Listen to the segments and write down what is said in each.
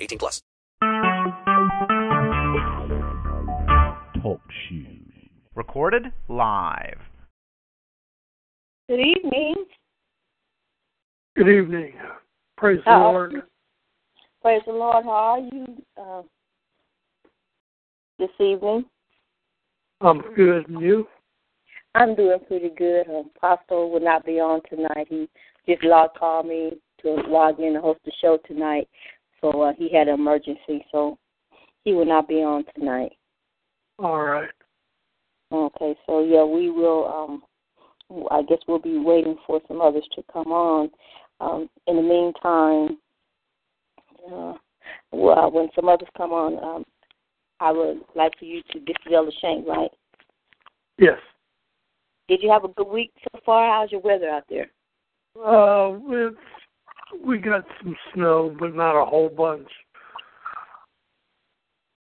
18 plus. Talk shoes. Recorded live. Good evening. Good evening. Praise the Lord. Praise the Lord. How are you this evening? I'm good. And you? I'm doing pretty good. Apostle will not be on tonight. He just called me to log in to host the show tonight. So he had an emergency, so he will not be on tonight. All right. Okay. So, yeah, we will, I guess we'll be waiting for some others to come on. In the meantime, well, when some others come on, I would like for you to get to Elder Shane, right? Yes. Did you have a good week so far? How's your weather out there? We got some snow, but not a whole bunch.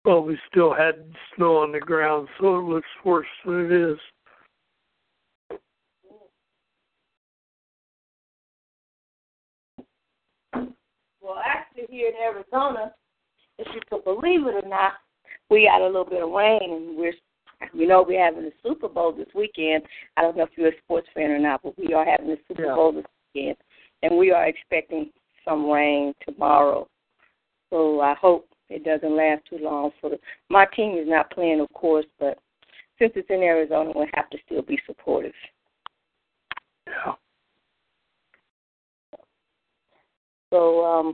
Well, we still had snow on the ground, so it looks worse than it is. Well, actually, here in Arizona, if you can believe it or not, we got a little bit of rain, and we're having the Super Bowl this weekend. I don't know if you're a sports fan or not, but we are having the Super Bowl this weekend, and we are expecting some rain tomorrow. So I hope it doesn't last too long. My team is not playing, of course, but since it's in Arizona, we'll have to still be supportive. Yeah. So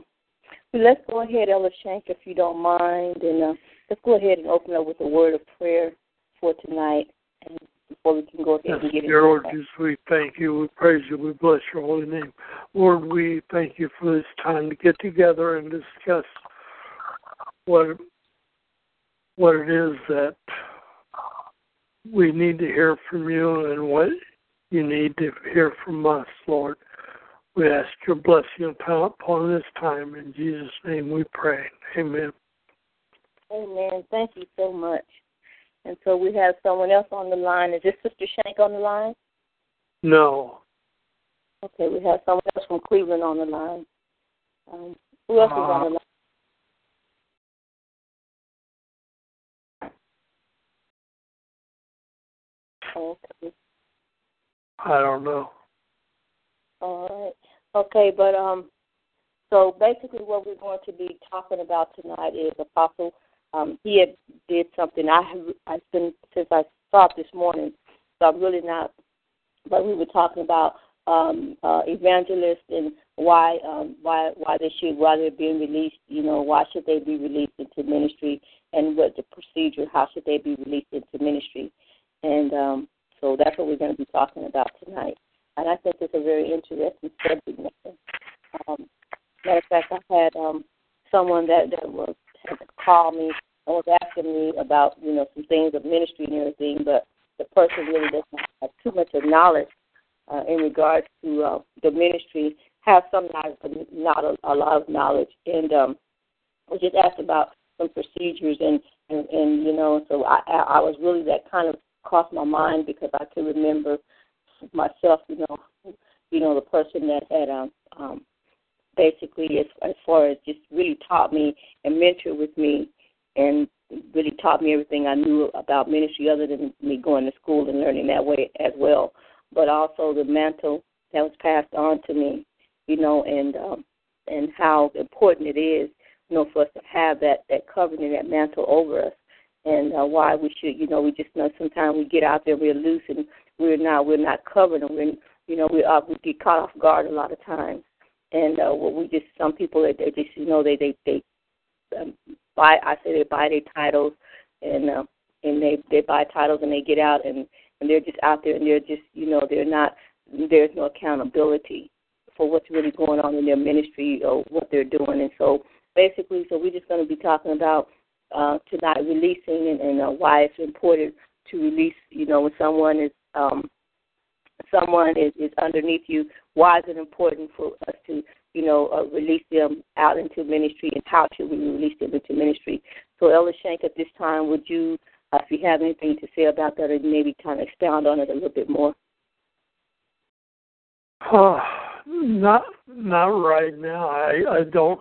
let's go ahead, Ella Shank, if you don't mind, and let's go ahead and open up with a word of prayer for tonight, and before we can go ahead and get into it. Dear Lord, we thank you, we praise you, we bless your holy name. Lord, we thank you for this time to get together and discuss what it is that we need to hear from you and what you need to hear from us, Lord. We ask your blessing upon this time. In Jesus' name we pray. Amen. Amen. Thank you so much. And so we have someone else on the line. Is this Sister Shank on the line? No. Okay, we have someone else from Cleveland on the line. Who else is on the line? Okay. I don't know. All right. Okay, but so basically what we're going to be talking about tonight is Apostle. He had did something. I've been since I thought this morning, so I'm really not. But we were talking about evangelists and why they're being released. You know, why should they be released into ministry, and what the procedure? How should they be released into ministry? And so that's what we're going to be talking about tonight. And I think it's a very interesting subject matter. Matter of fact, I had someone that called me and was asking me about, you know, some things of ministry and everything, but the person really doesn't have too much of knowledge in regards to the ministry, have some knowledge, but not a lot of knowledge. And we just asked about some procedures and you know, so I was really, that kind of crossed my mind because I could remember myself, you know, the person that had basically, as far as just really taught me and mentored with me, and really taught me everything I knew about ministry, other than me going to school and learning that way as well. But also the mantle that was passed on to me, you know, and how important it is, you know, for us to have that covering and that mantle over us, and why we should, you know, we just know sometimes we get out there, we're loose and we're not covered, and we get caught off guard a lot of times. And some people they buy their titles, and they buy titles and they get out and they're just out there and they're just, you know, they're not, there's no accountability for what's really going on in their ministry or what they're doing. And so basically, so we're just going to be talking about tonight releasing and why it's important to release, you know, when someone is underneath you, why is it important for us to, you know, release them out into ministry, and how should we release them into ministry? So, Elder Shank, at this time, would you, if you have anything to say about that, or maybe kind of expound on it a little bit more? Not right now. I don't.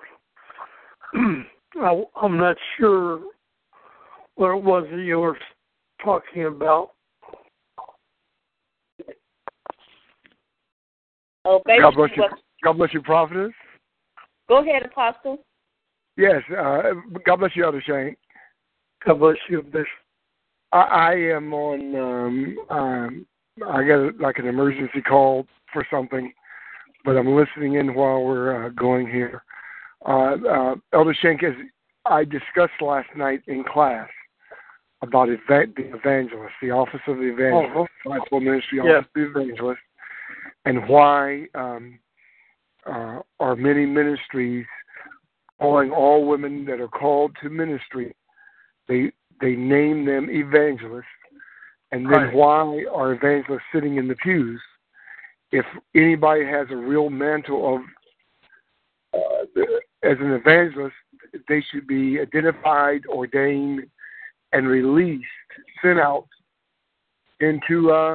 I'm not sure what it was that you were talking about. Oh, God bless you, Prophetess. Go ahead, Apostle. Yes, God bless you, Elder Shank. God bless you, Bishop. I am on, I got like an emergency call for something, but I'm listening in while we're going here. Elder Shank, as I discussed last night in class about the evangelist, the office of the evangelist, the ministry office of the evangelist, and why are many ministries calling all women that are called to ministry, they name them evangelists, and then why are evangelists sitting in the pews? If anybody has a real mantle of as an evangelist, they should be identified, ordained, and released, sent out into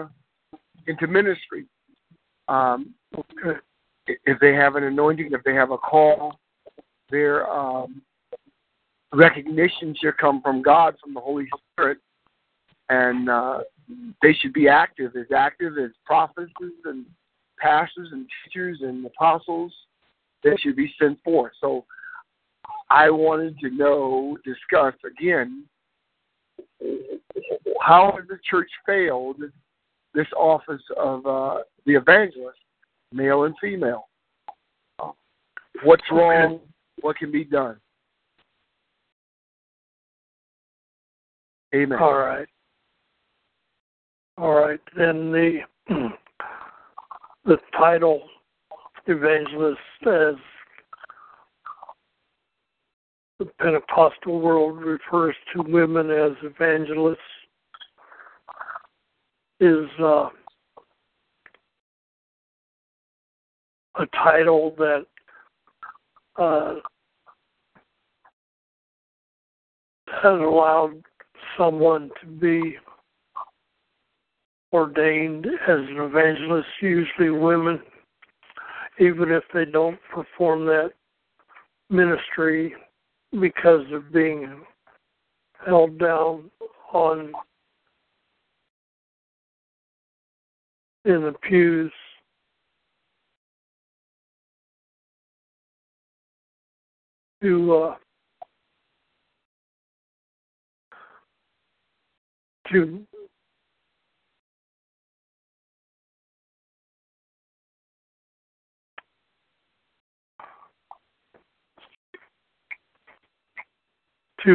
ministry. If they have an anointing, if they have a call, their recognition should come from God, from the Holy Spirit, and they should be active as prophets and pastors and teachers and apostles. They should be sent forth. So I wanted to discuss again, how has the church failed this office of the evangelist, male and female? What's wrong? What can be done? Amen. All right. Then the title evangelist, as the Pentecostal world refers to women as evangelists, is a title that has allowed someone to be ordained as an evangelist, usually women, even if they don't perform that ministry because they're being held down on in the pews. To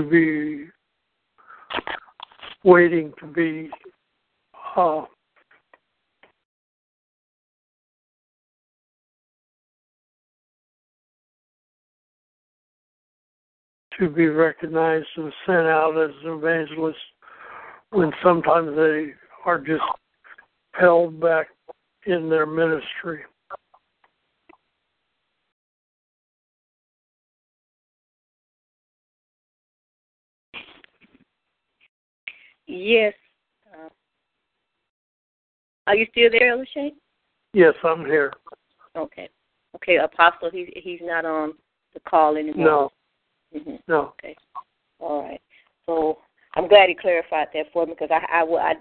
be waiting to be recognized and sent out as an evangelist, when sometimes they are just held back in their ministry. Yes. Are you still there, Elder Shank? Yes, I'm here. Okay, Apostle, he's not on the call anymore. No. Mm-hmm. No. Okay. All right. So I'm glad he clarified that for me, because I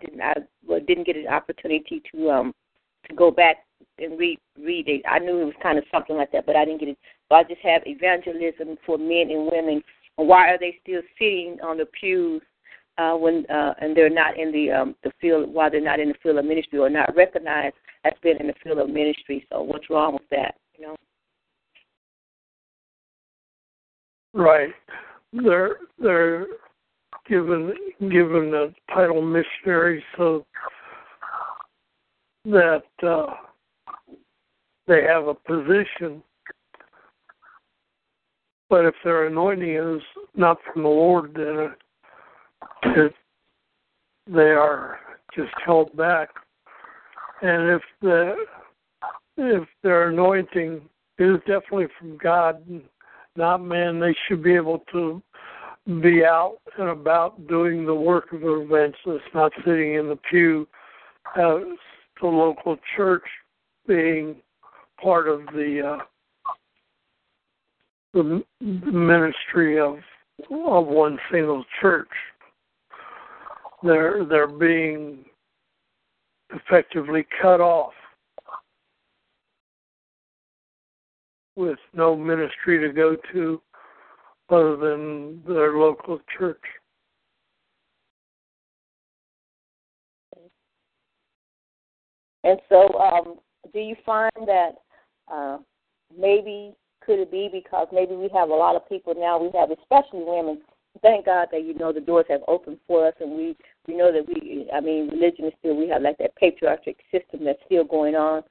didn't get an opportunity to go back and read it. I knew it was kind of something like that, but I didn't get it. So I just have evangelism for men and women. Why are they still sitting on the pews? When they're not in the field, while they're not in the field of ministry, or not recognized as being in the field of ministry. So what's wrong with that? You know, right? They're given the title missionary so that they have a position, But if their anointing is not from the Lord, then they are just held back. And if their anointing is definitely from God, not man, they should be able to be out and about doing the work of an evangelist, not sitting in the pew at the local church, being part of the ministry of one single church. They're being effectively cut off with no ministry to go to other than their local church. And so do you find that maybe, could it be because maybe we have a lot of people now, we have especially women, thank God that, you know, the doors have opened for us, and we know that religion is still, we have like that patriarchal system that's still going on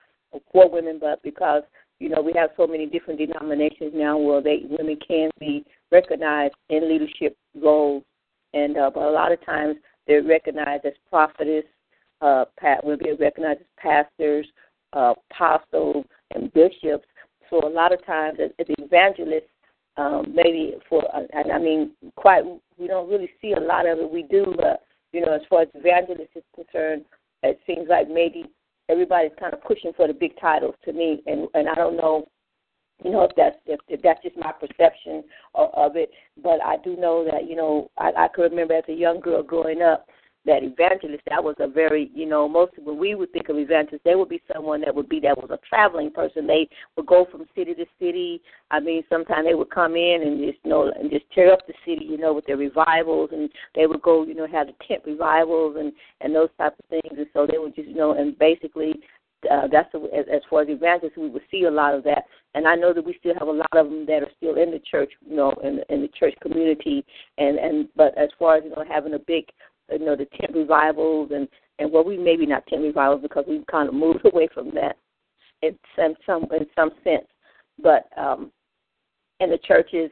for women, but because, you know, we have so many different denominations now where women can be recognized in leadership roles, and but a lot of times they're recognized as prophetess, will be recognized as pastors, apostles, and bishops. So a lot of times, as evangelists, we don't really see a lot of it. We do, but you know, as far as evangelists is concerned, it seems like maybe everybody's kind of pushing for the big titles to me, and I don't know, you know, if that's just my perception of it, but I do know that, you know, I can remember as a young girl growing up that evangelist, that was a very, you know, most of when we would think of evangelists, they would be someone that was a traveling person. They would go from city to city. I mean, sometimes they would come in and just, you know, and just tear up the city, you know, with their revivals, and they would go, you know, have the tent revivals and those types of things. And so they would just, you know, and basically that's as far as evangelists, we would see a lot of that. And I know that we still have a lot of them that are still in the church, you know, in the church community. But as far as, you know, having a big, you know, the tent revivals we maybe not tent revivals because we've kind of moved away from that in some sense. But and the churches,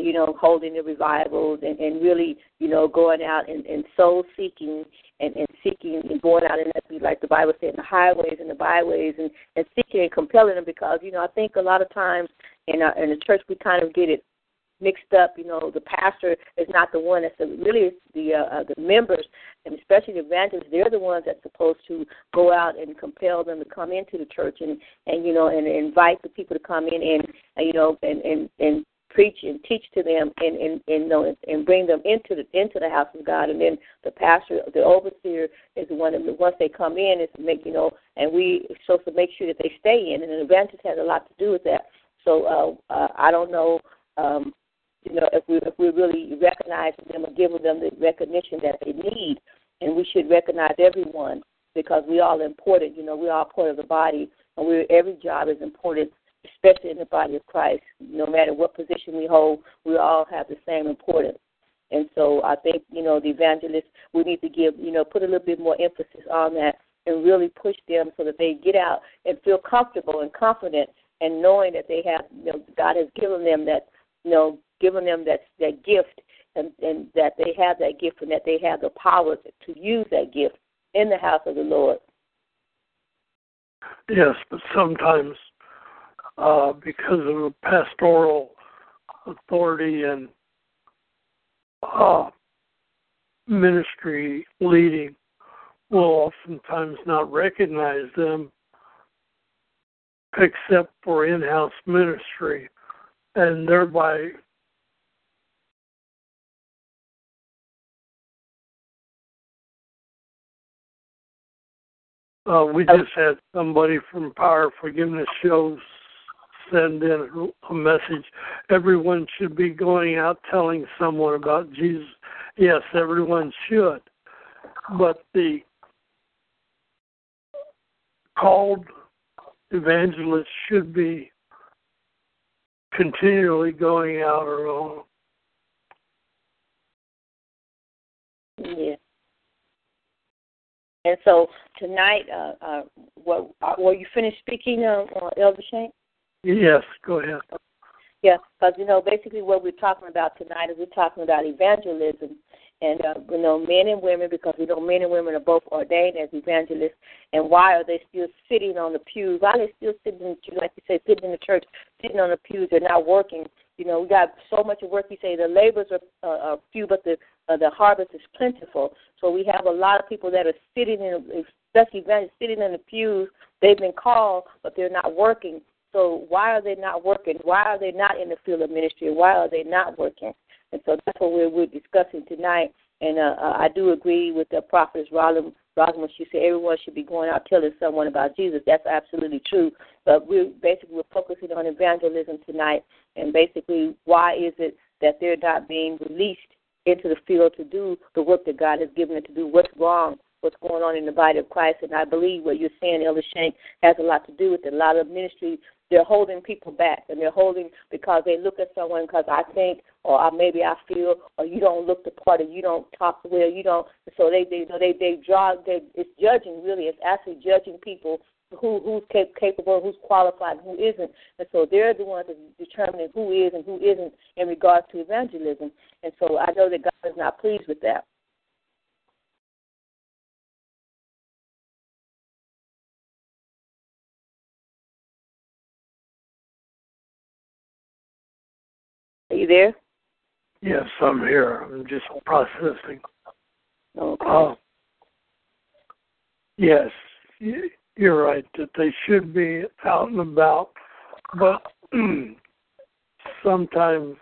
you know, holding the revivals and really, you know, going out and soul seeking and seeking and going out and that'd be like the Bible said, in the highways and the byways and seeking and compelling them because, you know, I think a lot of times in the church we kind of get it mixed up, you know, the pastor is not the one that's really the members, and especially the evangelists, they're the ones that's supposed to go out and compel them to come into the church and you know, and invite the people to come in and you know, and preach and teach to them and you know, and bring them into the house of God. And then the pastor, the overseer, is the one that once they come in is to make, you know, and we are supposed to make sure that they stay in. And the evangelist has a lot to do with that. So I don't know. You know, if we really recognize them and give them the recognition that they need, and we should recognize everyone because we all important. You know, we all part of the body, and every job is important, especially in the body of Christ. No matter what position we hold, we all have the same importance. And so I think, you know, the evangelists, we need to give, you know, put a little bit more emphasis on that and really push them so that they get out and feel comfortable and confident and knowing that they have, you know, God has given them that, you know, giving them that gift and that they have that gift and that they have the power to use that gift in the house of the Lord. Yes, but sometimes because of the pastoral authority and ministry leading, we'll oftentimes not recognize them except for in-house ministry and thereby we just had somebody from Power Forgiveness Shows send in a message. Everyone should be going out telling someone about Jesus. Yes, everyone should. But the called evangelists should be continually going out alone. Yeah. And so tonight, were you finished speaking, Elder Shank? Yes, go ahead. Yeah, because, you know, basically what we're talking about tonight is we're talking about evangelism. And, you know, men and women, because we know men and women are both ordained as evangelists. And why are they still sitting on the pews? Why are they still sitting in the pews? Like you say, sitting in the church, sitting on the pews, they're not working. You know, we got so much work. You say the labors are few, but the harvest is plentiful. So we have a lot of people that are sitting in, especially evangelists, sitting in the pews. They've been called, but they're not working. So why are they not working? Why are they not in the field of ministry? Why are they not working? And so that's what we're discussing tonight. And I do agree with the prophetess Rosalyn when she said everyone should be going out telling someone about Jesus. That's absolutely true. But we're focusing on evangelism tonight, and basically why is it that they're not being released into the field to do the work that God has given them to do? What's wrong? What's going on in the body of Christ? And I believe what you're saying, Elder Shank, has a lot to do with it. A lot of ministry, they're holding people back, and they're holding because they look at someone because I think or maybe I feel or you don't look the part or you don't talk well, you don't. So it's judging, really. It's actually judging people who's capable, who's qualified, and who isn't. And so they're the ones determining who is and who isn't in regards to evangelism. And so I know that God is not pleased with that. Are you there? Yes, I'm here. I'm just processing. Okay. Yes, you're right that they should be out and about, but sometimes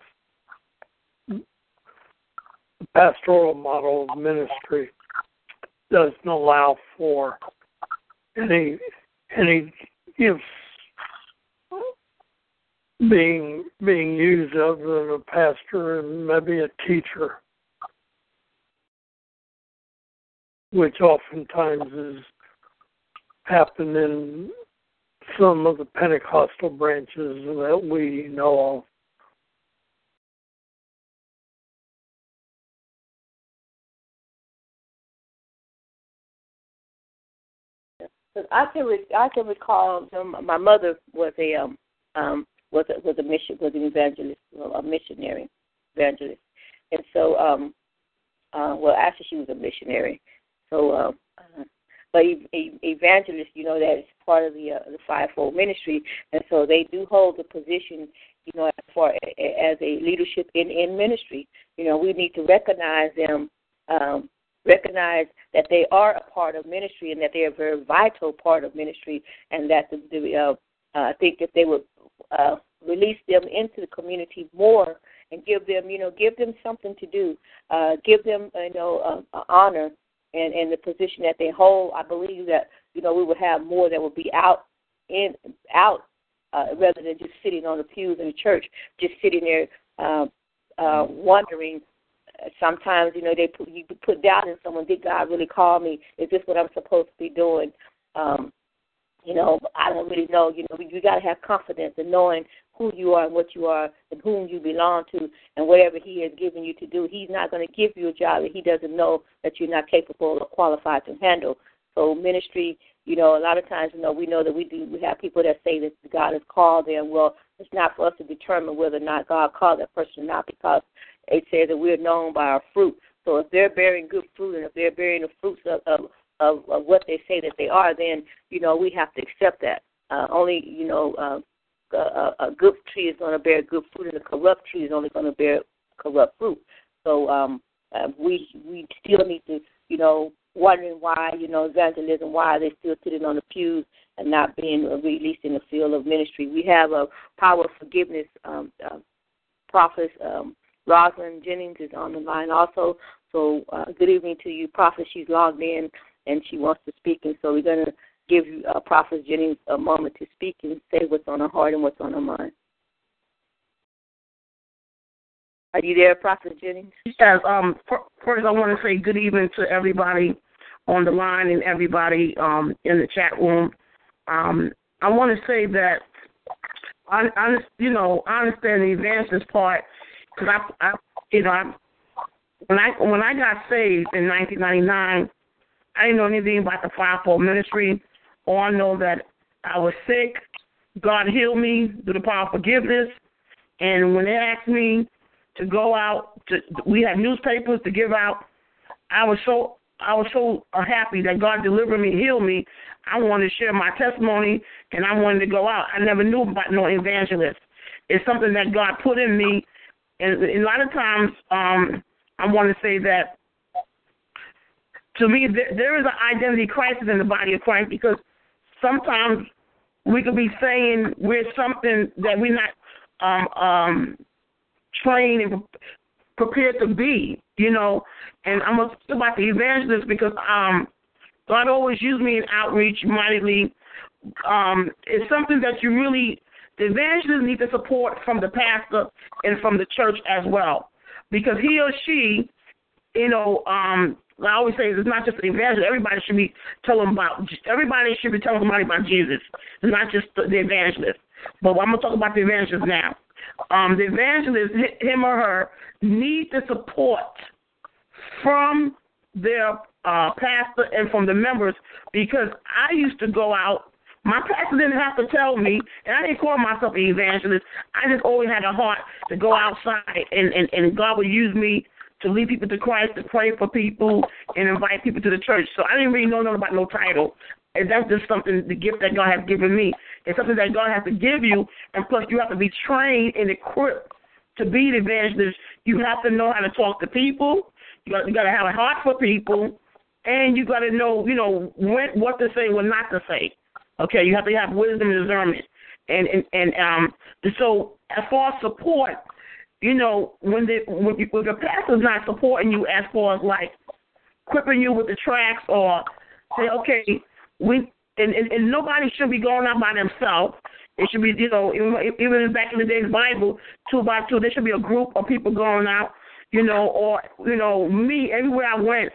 the pastoral model of ministry doesn't allow for any gifts being used other than a pastor and maybe a teacher, which oftentimes has happened in some of the Pentecostal branches that we know of. I can recall my mother was an missionary evangelist, and so actually she was a missionary. So, but evangelists, you know, that is part of the fivefold ministry, and so they do hold the position, you know, as a leadership in ministry. You know, we need to recognize them. Recognize that they are a part of ministry and that they are a very vital part of ministry, and that I think if they would release them into the community more and give them something to do, give them, honor and the position that they hold, I believe that, you know, we would have more that would be out rather than just sitting on the pews in the church, just sitting there wondering. Sometimes, you know, you put doubt in someone. Did God really call me? Is this what I'm supposed to be doing? You know, I don't really know. You know, you got to have confidence in knowing who you are and what you are and whom you belong to, and whatever He has given you to do, He's not going to give you a job that He doesn't know that you're not capable or qualified to handle. So ministry, you know, a lot of times, you know, we know that we have people that say that God has called them. Well, it's not for us to determine whether or not God called that person or not, because it says that we're known by our fruit. So if they're bearing good fruit and if they're bearing the fruits of what they say that they are, then, you know, we have to accept that. Only, you know, a good tree is going to bear good fruit, and a corrupt tree is only going to bear corrupt fruit. So we still need to, you know, wondering why, you know, evangelism, why are they still sitting on the pews and not being released in the field of ministry? We have a Power of Forgiveness prophet, Rosalyn Jennings is on the line also. So good evening to you, prophet. She's logged in, and she wants to speak, and so we're going to give Prophet Jennings a moment to speak and say what's on her heart and what's on her mind. Are you there, Prophet Jennings? Yes. First, I want to say good evening to everybody on the line and everybody in the chat room. I want to say that, I understand the evangelist part because when I got saved in 1999. I didn't know anything about the fivefold ministry. All I know that I was sick. God healed me through the power of forgiveness. And when they asked me to go out, we had newspapers to give out. I was so happy that God delivered me, healed me. I wanted to share my testimony, and I wanted to go out. I never knew about no evangelist. It's something that God put in me. And a lot of times, I want to say that, to me, there is an identity crisis in the body of Christ, because sometimes we could be saying we're something that we're not trained and prepared to be, you know. And I'm going to talk about the evangelist because God always used me in outreach mightily. It's something that you really, the evangelist needs the support from the pastor and from the church as well, because he or she, you know, I always say it's not just an evangelist. Everybody should be telling somebody about Jesus. It's not just the evangelist. But I'm going to talk about the evangelist now. The evangelist, him or her, need the support from their pastor and from the members, because I used to go out. My pastor didn't have to tell me, and I didn't call myself an evangelist. I just always had a heart to go outside, and God would use me to lead people to Christ, to pray for people, and invite people to the church. So I didn't really know nothing about no title. And that's just something, the gift that God has given me. It's something that God has to give you, and plus you have to be trained and equipped to be the evangelist. You have to know how to talk to people. You got to have a heart for people, and you got to know, you know, when, what to say, what not to say. Okay, you have to have wisdom and discernment. So as far as support, you know, when the pastor's not supporting you as far as like equipping you with the tracks or say, okay, and nobody should be going out by themselves. It should be, you know, even back in the days, Bible, 2 by 2, there should be a group of people going out, you know, or, you know, me, everywhere I went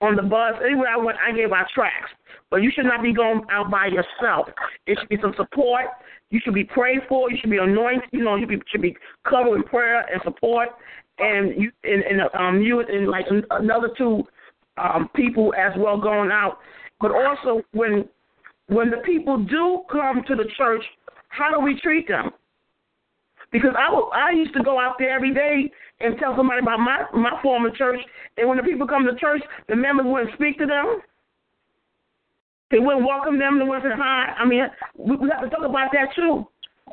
on the bus, anywhere I went, I gave out tracts. But you should not be going out by yourself. It should be some support. You should be prayed for. You should be anointed. You know, you should be covered in prayer and support. And you and like another 2 people as well going out. But also when the people do come to the church, how do we treat them? Because I used to go out there every day and tell somebody about my former church. And when the people come to church, the members wouldn't speak to them. They wouldn't welcome them. They wouldn't say hi. I mean, we have to talk about that too,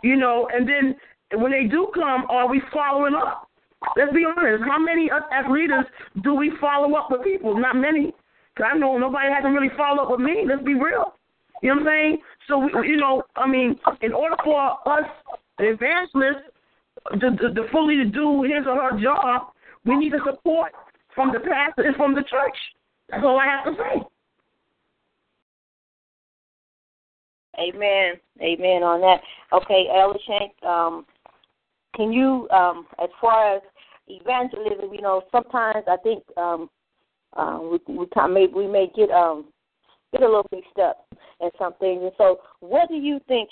you know. And then when they do come, are we following up? Let's be honest. How many as leaders do we follow up with people? Not many. Because I know nobody hasn't really followed up with me. Let's be real. You know what I'm saying? So, you know, I mean, in order for us, the evangelist, to fully do his or her job, we need the support from the pastor and from the church. That's all I have to say. Amen. Amen on that. Okay, Elder Shank, can you, as far as evangelism, you know, sometimes I think we may get a little mixed up in some things. And so what do you think,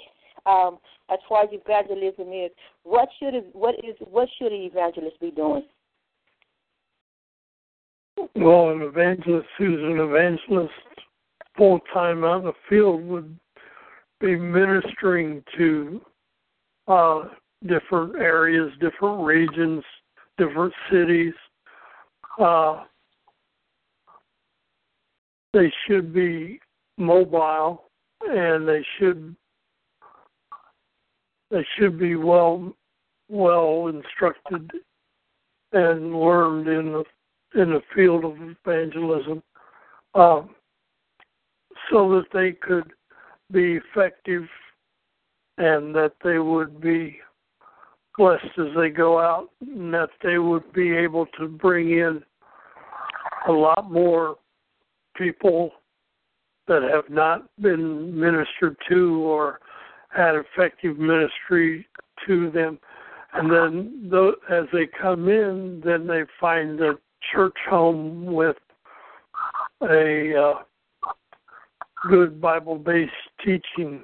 as far as evangelism is, what should an evangelist be doing? Well, an evangelist who's an evangelist full-time out in the field would be ministering to different areas, different regions, different cities. They should be mobile, and they should be well instructed and learned in the field of evangelism, so that they could be effective and that they would be blessed as they go out, and that they would be able to bring in a lot more people that have not been ministered to or had effective ministry to them. And then as they come in, then they find the church home with a good Bible-based teaching,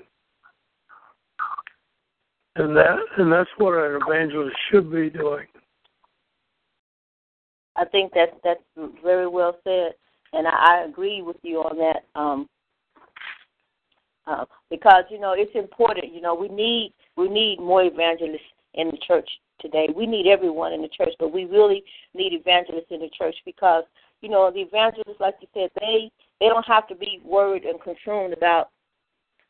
and that's what an evangelist should be doing. I think that's very well said, and I agree with you on that. Because you know it's important. You know we need more evangelists in the church today. We need everyone in the church, but we really need evangelists in the church because, you know, the evangelists, like you said, they don't have to be worried and consumed about,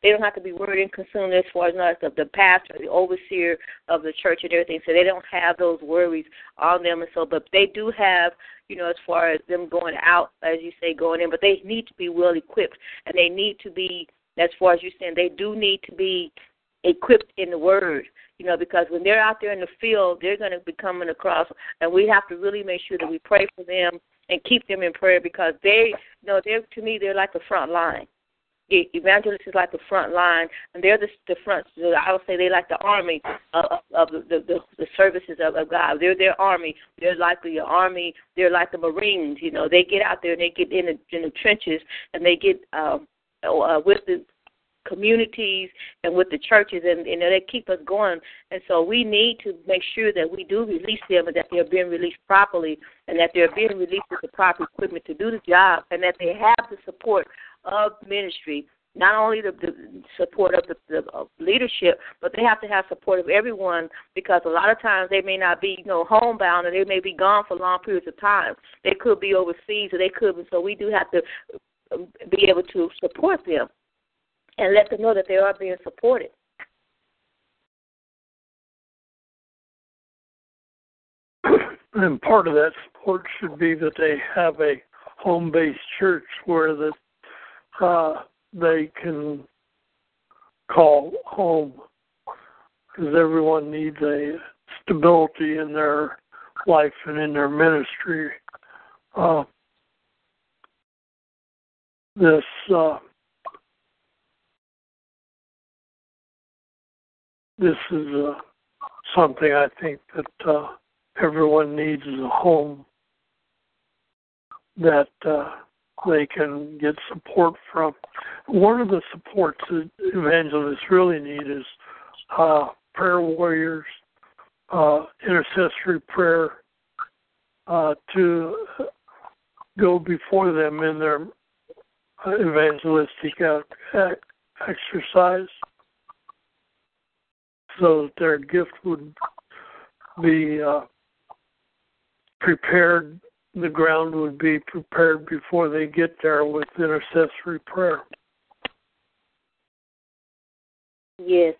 they don't have to be worried and consumed as far as not the pastor, the overseer of the church and everything. So they don't have those worries on them. And so, but they do have, you know, as far as them going out, as you say, going in, but they need to be well equipped, and they need to be, as far as you're saying, they do need to be equipped in the word, you know, because when they're out there in the field, they're going to be coming across, and we have to really make sure that we pray for them and keep them in prayer because they, you know, they're, to me, they're like the front line. The evangelist is like the front line, and they're the front, I would say they're like the army of the services of God. They're their army. They're like the army. They're like the Marines, you know. They get out there and they get in the trenches, and they get with the communities and with the churches, and they keep us going. And so we need to make sure that we do release them and that they're being released properly and that they're being released with the proper equipment to do the job and that they have the support of ministry, not only the support of the leadership, but they have to have support of everyone because a lot of times they may not be, you know, homebound, and they may be gone for long periods of time. They could be overseas, or they could be, so we do have to be able to support them and let them know that they are being supported. And part of that support should be that they have a home-based church where they can call home, because everyone needs a stability in their life and in their ministry. This is something I think that everyone needs, is a home that they can get support from. One of the supports that evangelists really need is prayer warriors, intercessory prayer, to go before them in their evangelistic exercise, so that their gift would be prepared, the ground would be prepared before they get there with intercessory prayer. Yes,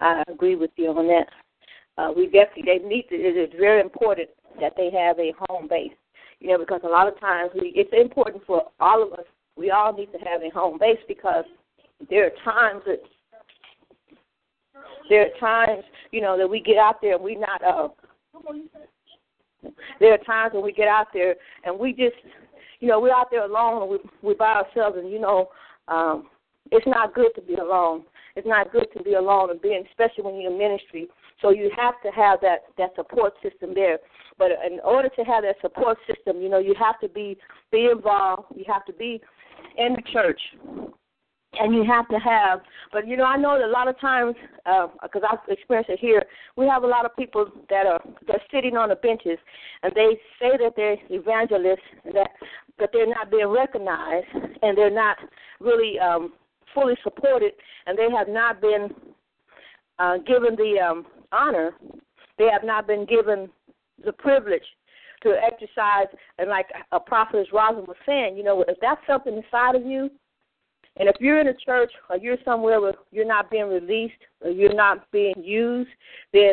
I agree with you on that. We definitely, they need to, it is very important that they have a home base, you know, because a lot of times it's important for all of us. We all need to have a home base because there are times, you know, that we get out there and we're not there are times when we get out there and we just, you know, we're out there alone and we're by ourselves, and, you know, it's not good to be alone. It's not good to be alone, and being, especially when you're in ministry. So you have to have that support system there. But in order to have that support system, you know, you have to be involved. You have to be in the church. And you have to have, but, you know, I know that a lot of times, because I've experienced it here, we have a lot of people that are sitting on the benches, and they say that they're evangelists, but they're not being recognized, and they're not really fully supported, and they have not been given the honor. They have not been given the privilege to exercise, and like a prophetess Rosin was saying, you know, if that's something inside of you, and if you're in a church or you're somewhere where you're not being released or you're not being used, then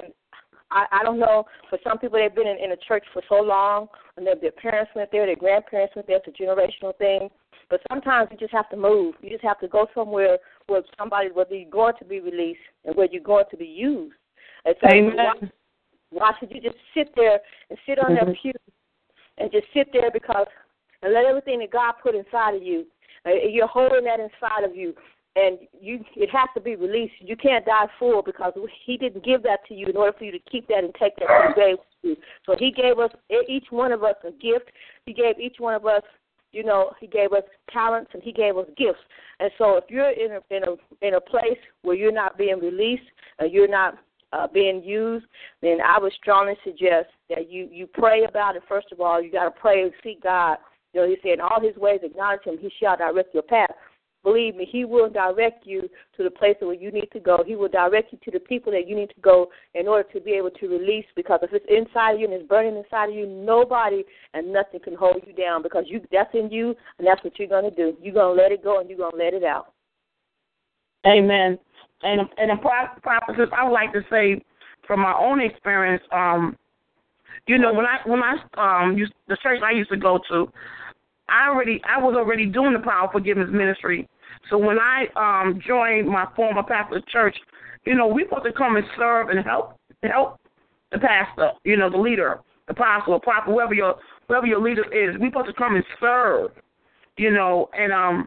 I don't know. For some people, they've been in a church for so long, and their parents went there, their grandparents went there. It's a generational thing. But sometimes you just have to move. You just have to go somewhere where somebody, whether you're going to be released and where you're going to be used. And so amen. Why should you just sit there and sit on that pew and just sit there and let everything that God put inside of you, you're holding that inside of you, and it has to be released. You can't die full because he didn't give that to you in order for you to keep that and take that to the grave with you. So he gave us, each one of us, a gift. He gave each one of us, you know, he gave us talents and he gave us gifts. And so if you're in a place where you're not being released and you're not being used, then I would strongly suggest that you pray about it. First of all, you got to pray and seek God. You know, he said, in all his ways acknowledge him, he shall direct your path. Believe me, he will direct you to the place where you need to go. He will direct you to the people that you need to go in order to be able to release, because if it's inside of you and it's burning inside of you, nobody and nothing can hold you down, because you, that's in you, and that's what you're going to do. You're going to let it go, and you're going to let it out. Amen. And the prophecies, I would like to say from my own experience, you know, when I used, the church I used to go to, I was already doing the Power Forgiveness Ministry. So when I joined my former pastor's church, you know, we supposed to come and serve and help the pastor, you know, the leader, the apostle, or prophet, whoever your leader is. We supposed to come and serve, you know, and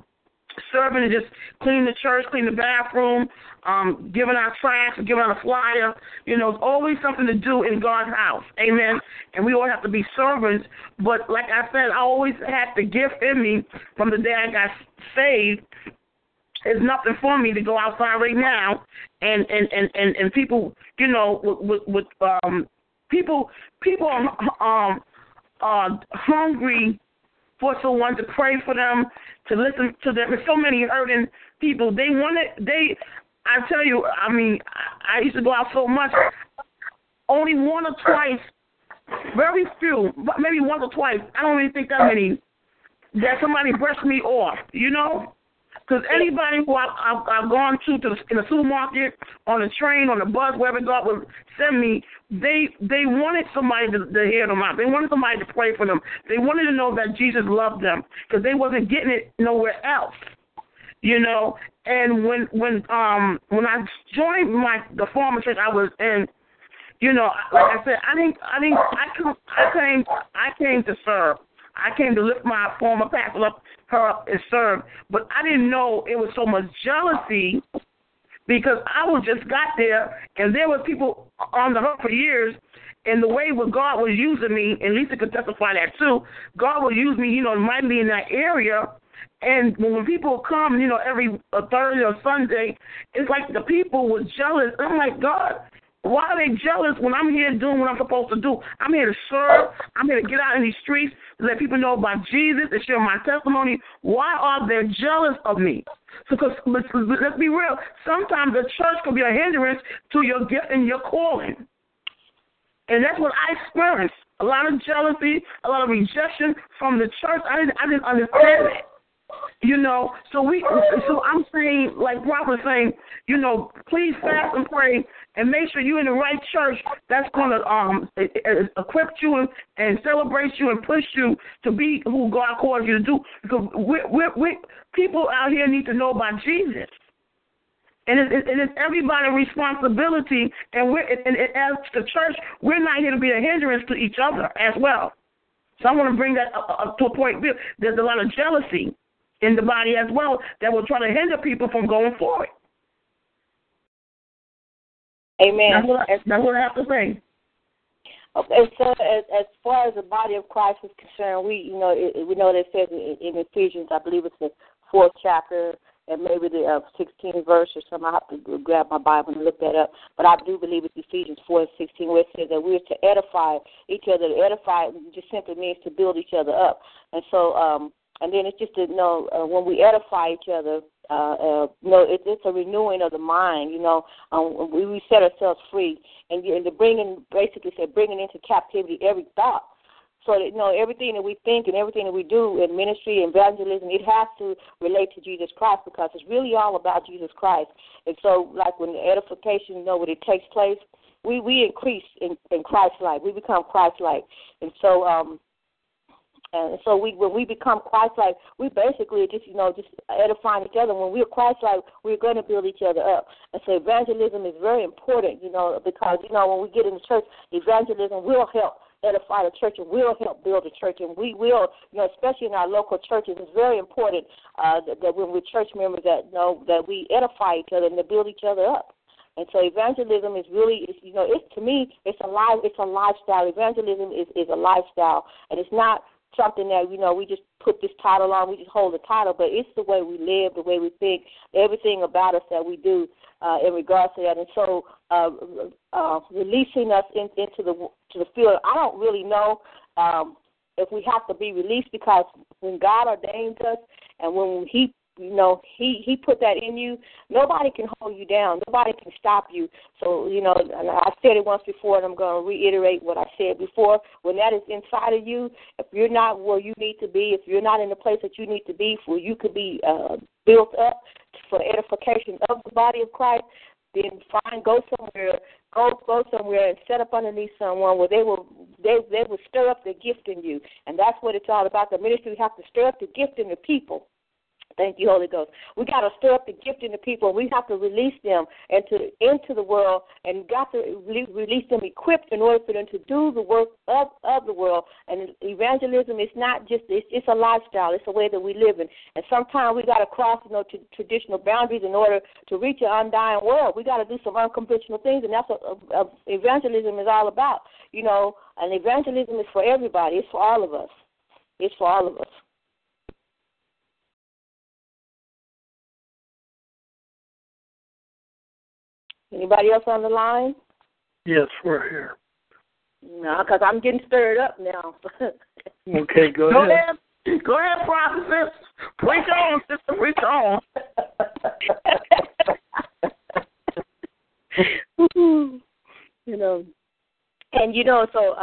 serving and just cleaning the church, cleaning the bathroom, giving out tracts, giving out a flyer. You know, there's always something to do in God's house. Amen. And we all have to be servants. But like I said, I always had the gift in me from the day I got saved. There's nothing for me to go outside right now and people, you know, with people are hungry for someone to pray for them, to listen to them. There's so many hurting people. I tell you, I mean, I used to go out so much. Only one or twice, very few, maybe once or twice. I don't even think that many, that somebody brushed me off, you know? Because anybody who I've gone to in the supermarket, on the train, on the bus, wherever God would send me, they wanted somebody to hear them out. They wanted somebody to pray for them. They wanted to know that Jesus loved them, because they wasn't getting it nowhere else, you know. And when I joined the former church I was in, you know, like I said, I came to serve. I came to lift my former pastor up, her up, and serve. But I didn't know it was so much jealousy, because I was just got there, and there were people on the hook for years, and the way what God was using me, and Lisa could testify that too, God will use me, you know, mightily in that area. And when people come, you know, every Thursday or Sunday, it's like the people were jealous. I'm like, God, why are they jealous when I'm here doing what I'm supposed to do? I'm here to serve. I'm here to get out in these streets, to let people know about Jesus and share my testimony. Why are they jealous of me? Because, let's be real, sometimes the church can be a hindrance to your gift and your calling. And that's what I experienced, a lot of jealousy, a lot of rejection from the church. I didn't understand it. You know, so I'm saying, like Rob was saying, you know, please fast and pray and make sure you're in the right church that's going to equip you and celebrate you and push you to be who God called you to do. Because we people out here need to know about Jesus. And it's everybody's responsibility. And as the church, we're not here to be a hindrance to each other as well. So I want to bring that up to a point. There's a lot of jealousy in the body as well that will try to hinder people from going forward. Amen. That's what I have to say. Okay, so as far as the body of Christ is concerned, we know that it says in Ephesians, I believe it's the 4th chapter and maybe the 16th verse or something. I have to grab my Bible and look that up. But I do believe it's Ephesians 4:16, where it says that we are to edify each other. To edify just simply means to build each other up. And so, and then it's just to know when we edify each other, it's a renewing of the mind. You know, we set ourselves free, and to bringing into captivity every thought. So that, you know, everything that we think and everything that we do in ministry and evangelism, it has to relate to Jesus Christ, because it's really all about Jesus Christ. And so, like when the edification, you know, when it takes place, we increase in Christ-like. We become Christ-like, and so. And so when we become Christ-like, we basically just edifying each other. When we're Christ-like, we're going to build each other up. And so evangelism is very important, you know, because, you know, when we get in the church, evangelism will help edify the church and will help build the church. And we will, you know, especially in our local churches, it's very important that when we're church members that, you know, that we edify each other and to build each other up. And so evangelism is really, you know, it's, to me, it's a lifestyle. Evangelism is a lifestyle, and it's not something that, you know, we just put this title on, we just hold the title, but it's the way we live, the way we think, everything about us that we do in regards to that. And so releasing us into the field, I don't really know if we have to be released, because when God ordains us and when he You know, he put that in you. Nobody can hold you down. Nobody can stop you. So, you know, and I said it once before, and I'm going to reiterate what I said before. When that is inside of you, if you're not where you need to be, if you're not in the place that you need to be, where you could be built up for edification of the body of Christ, then find, go somewhere and set up underneath someone where they will stir up the gift in you. And that's what it's all about. The ministry has to stir up the gift in the people. Thank you, Holy Ghost. We got to stir up the gift in the people. We have to release them into the world, and got to release them equipped in order for them to do the work of the world. And evangelism is not just, it's a lifestyle. It's a way that we live in. And sometimes we got to cross, you know, traditional boundaries in order to reach an undying world. We got to do some unconventional things, and that's what evangelism is all about. You know, and evangelism is for everybody. It's for all of us. It's for all of us. Anybody else on the line? Yes, we're here. No, because I'm getting stirred up now. Okay, go ahead. Go ahead, Prophet. Preach on, sister. Preach on. You know, and you know, so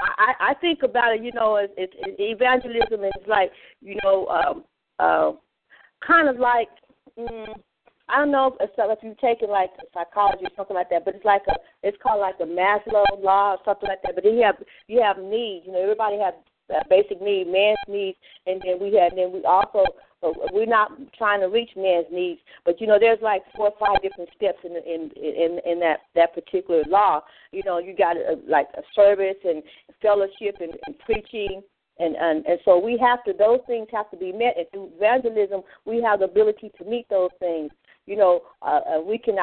I think about it. You know, it's evangelism is like, you know, kind of like. I don't know if you've taken like psychology or something like that, but it's called like the Maslow law or something like that. But then you have needs. You know, everybody has basic needs, man's needs, and then we also we're not trying to reach man's needs, but you know, there's like 4 or 5 different steps in that particular law. You know, you got like a service and fellowship and preaching. And so we have to, those things have to be met. And through evangelism, we have the ability to meet those things. You know, we can,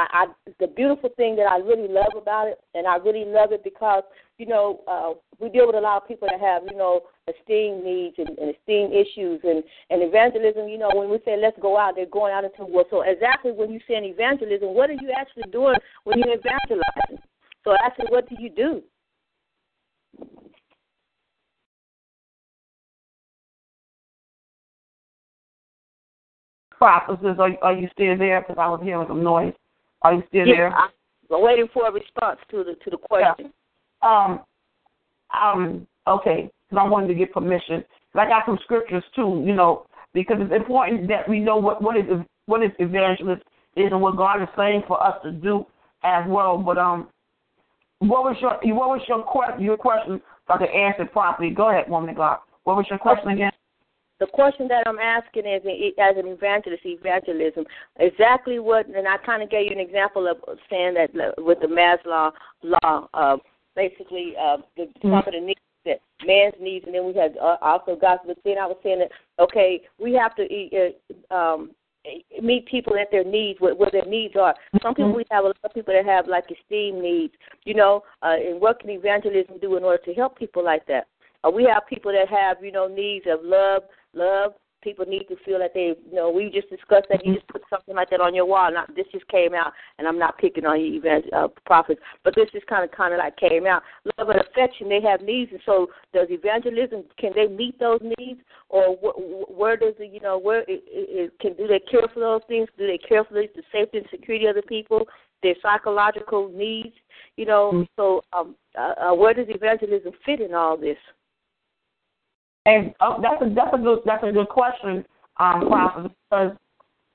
the beautiful thing that I really love about it, and I really love it because, you know, we deal with a lot of people that have, you know, esteem needs and esteem issues. And evangelism, you know, when we say let's go out, they're going out into the world. So exactly when you say an evangelism, what are you actually doing when you're evangelizing? So actually, what do you do? Prophecies, are you still there? Because I was hearing some noise. Are you still there? I'm waiting for a response to the question. Yeah. Okay, because I wanted to get permission. But I got some scriptures too, you know, because it's important that we know what is evangelist is and what God is saying for us to do as well. But what was your question? So I can answer properly. Go ahead, woman of God. What was your question again? The question that I'm asking is, as an evangelist, evangelism, exactly what, and I kind of gave you an example of saying that with the Maslow law, basically top of the needs, that man's needs, and then we had also gospel. But then I was saying that, okay, we have to meet people at their needs, where their needs are. Some people, we have a lot of people that have like esteem needs, you know, and what can evangelism do in order to help people like that? We have people that have, you know, needs of love. People need to feel that they, you know, we just discussed that. You just put something like that on your wall. And this just came out, and I'm not picking on you, prophets, but this just kind of like came out. Love and affection, they have needs, and so does evangelism. Can they meet those needs, or where does it, you know, where it can, do they care for those things? Do they care for the safety and security of the people, their psychological needs? You know, so where does evangelism fit in all this? And that's a good question, Prophet, because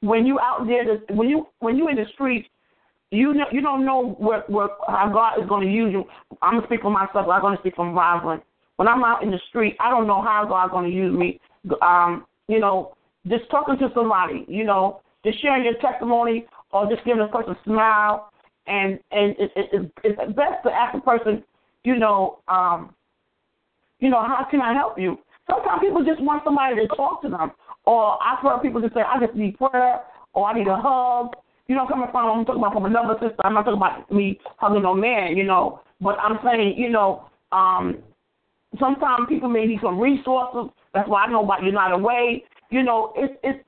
when you out there, when you in the streets, you don't know how God is going to use you. I'm gonna speak for myself. I'm gonna speak from Rosalind. When I'm out in the street, I don't know how God's going to use me. You know, just talking to somebody, you know, just sharing your testimony or just giving a person a smile, and it's best to ask a person, you know, how can I help you? Sometimes people just want somebody to talk to them. Or I've heard people just say, I just need prayer, or I need a hug. You know, coming from, I'm talking about from another sister. I'm not talking about me hugging no man, you know. But I'm saying, you know, sometimes people may need some resources. That's why I know about United Way. You know, it's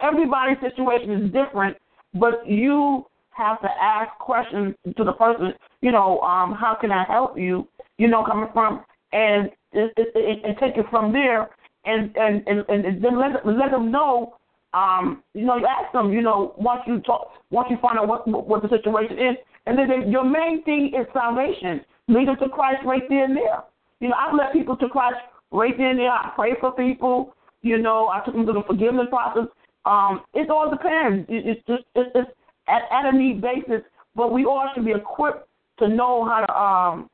everybody's situation is different, but you have to ask questions to the person, you know, how can I help you? You know, coming from, and take it from there. and then let them know. You know, you ask them. You know, once you talk, once you find out what the situation is, and then your main thing is salvation. Lead them to Christ right there and there. You know, I've led people to Christ right there and there. I pray for people. You know, I took them through the forgiveness process. It all depends. It's at a need basis, but we all should be equipped to know how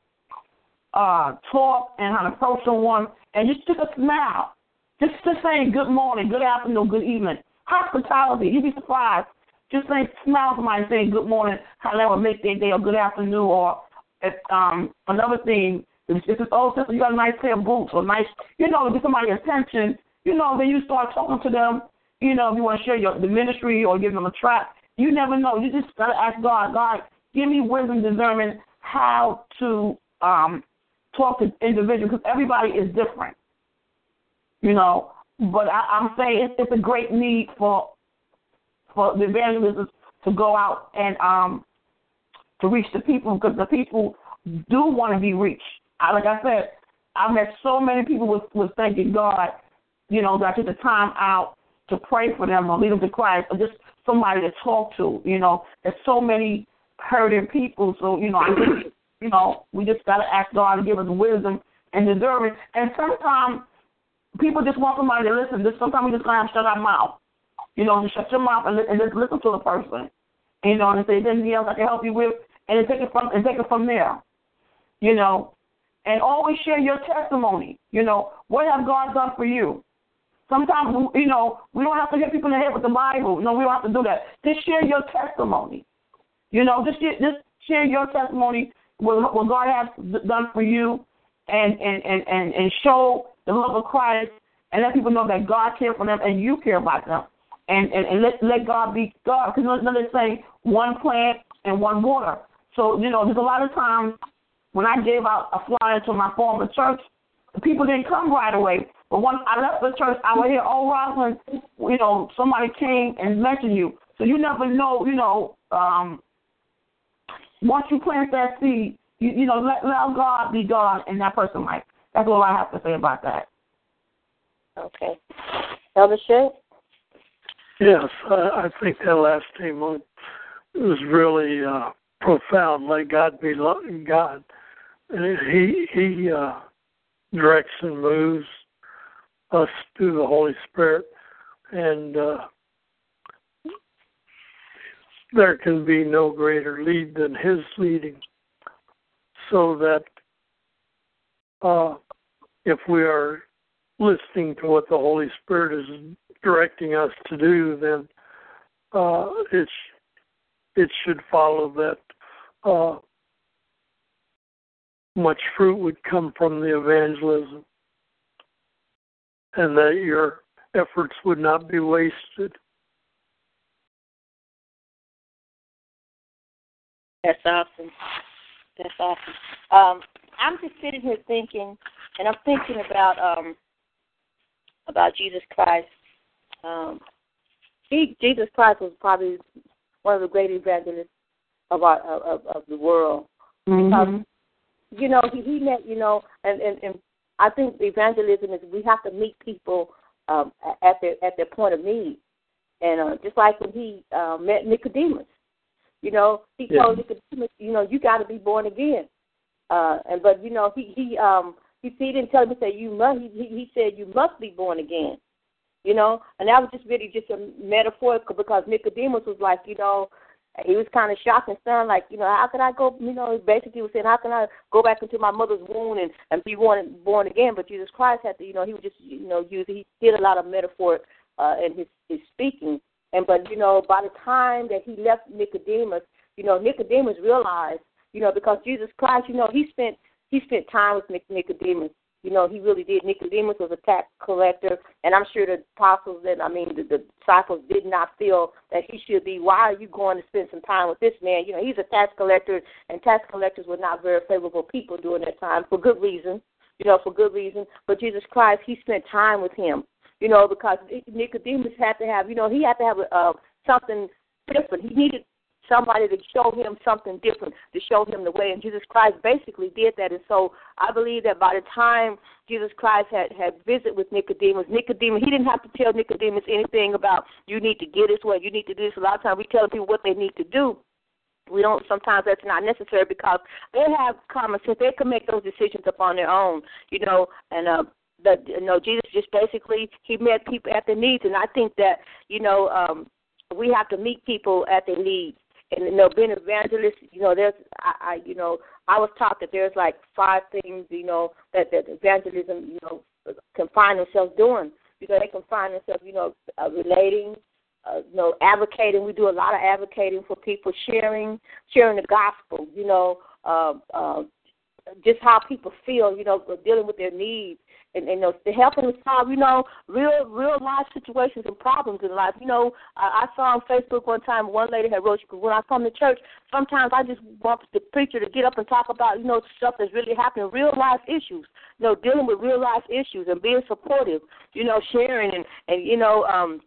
to talk and how to approach someone, and just take a smile. Just saying good morning, good afternoon, good evening. Hospitality, you'd be surprised. Just saying, smile at somebody saying good morning, how that would make their day, or good afternoon, or another thing. If it's old sister, you got a nice pair of boots, or nice, you know, to get somebody attention, you know, then you start talking to them, you know, if you want to share the ministry or give them a tract. You never know. You just got to ask God, God, give me wisdom discerning how to talk to individuals, because everybody is different, you know. But I'm saying it's a great need for the evangelists to go out and to reach the people, because the people do want to be reached. Like I said, I met so many people with thanking God, you know, that I took the time out to pray for them or lead them to Christ, or just somebody to talk to, you know. There's so many hurting people, so, you know, I think, you know, we just got to ask God to give us wisdom and discernment. And sometimes people just want somebody to listen. Sometimes we just got to shut our mouth, you know, shut your mouth and just listen to the person, you know, and say, is anything else I can help you with? And take it from there, you know. And always share your testimony, you know. What have God done for you? Sometimes, you know, we don't have to hit people in the head with the Bible. No, we don't have to do that. Just share your testimony. You know, just share your testimony, what God has done for you, and show the love of Christ, and let people know that God cares for them and you care about them. And let God be God. Because another thing, one plant and one water. So, you know, there's a lot of times when I gave out a flyer to my former church, the people didn't come right away. But once I left the church, I would hear, oh, Rosalind, you know, somebody came and mentioned you. So you never know, you know, once you plant that seed, you know, let God be God in that person's life. That's all I have to say about that. Okay. Elder Shea? Yes, I think that last statement was really profound. Let God be God. And he directs and moves us through the Holy Spirit, and there can be no greater lead than His leading, so that if we are listening to what the Holy Spirit is directing us to do, then it should follow that much fruit would come from the evangelism, and that your efforts would not be wasted. That's awesome. That's awesome. I'm just sitting here thinking, and I'm thinking about Jesus Christ. Jesus Christ was probably one of the great evangelists of the world. Mm-hmm. Because, you know, he met, you know, and I think evangelism is we have to meet people at their point of need, and just like when he met Nicodemus, you know, he told Nicodemus, you know, you got to be born again, but you know he didn't tell him to say you must. He said you must be born again, you know, and that was just really just a metaphorical, because Nicodemus was like, you know, he was kind of shocked and stunned, like, you know, how could I go, you know, basically he was saying, how can I go back into my mother's womb and be born again? But Jesus Christ had to, you know, he would just, you know, he did a lot of metaphor in his speaking. But, you know, by the time that he left Nicodemus, you know, Nicodemus realized, you know, because Jesus Christ, you know, he spent time with Nicodemus. You know, he really did. Nicodemus was a tax collector, and I'm sure the apostles the disciples did not feel that he should be. Why are you going to spend some time with this man? You know, he's a tax collector, and tax collectors were not very favorable people during that time for good reason, you know, for good reason. But Jesus Christ, he spent time with him, you know, because Nicodemus had to have, you know, he had to have something different. He needed somebody to show him something different, to show him the way. And Jesus Christ basically did that. And so I believe that by the time Jesus Christ had visited with Nicodemus, he didn't have to tell Nicodemus anything about you need to get this way, you need to do this. A lot of times we tell people what they need to do. We don't. Sometimes that's not necessary because they have common sense. They can make those decisions upon their own, you know. And Jesus just basically, he met people at their needs. And I think that, you know, we have to meet people at their needs. And, you know, being an evangelist, you know, I was taught that there's like 5 things, you know, that evangelism, you know, can find themselves doing. You know, they can find themselves, you know, relating. You know, advocating. We do a lot of advocating for people, sharing the gospel, you know, just how people feel, you know, dealing with their needs and helping them solve, you know, real life situations and problems in life. You know, I saw on Facebook one time one lady had wrote, when I come to church, sometimes I just want the preacher to get up and talk about, you know, stuff that's really happening, real life issues, you know, dealing with real life issues and being supportive, you know, sharing and you know,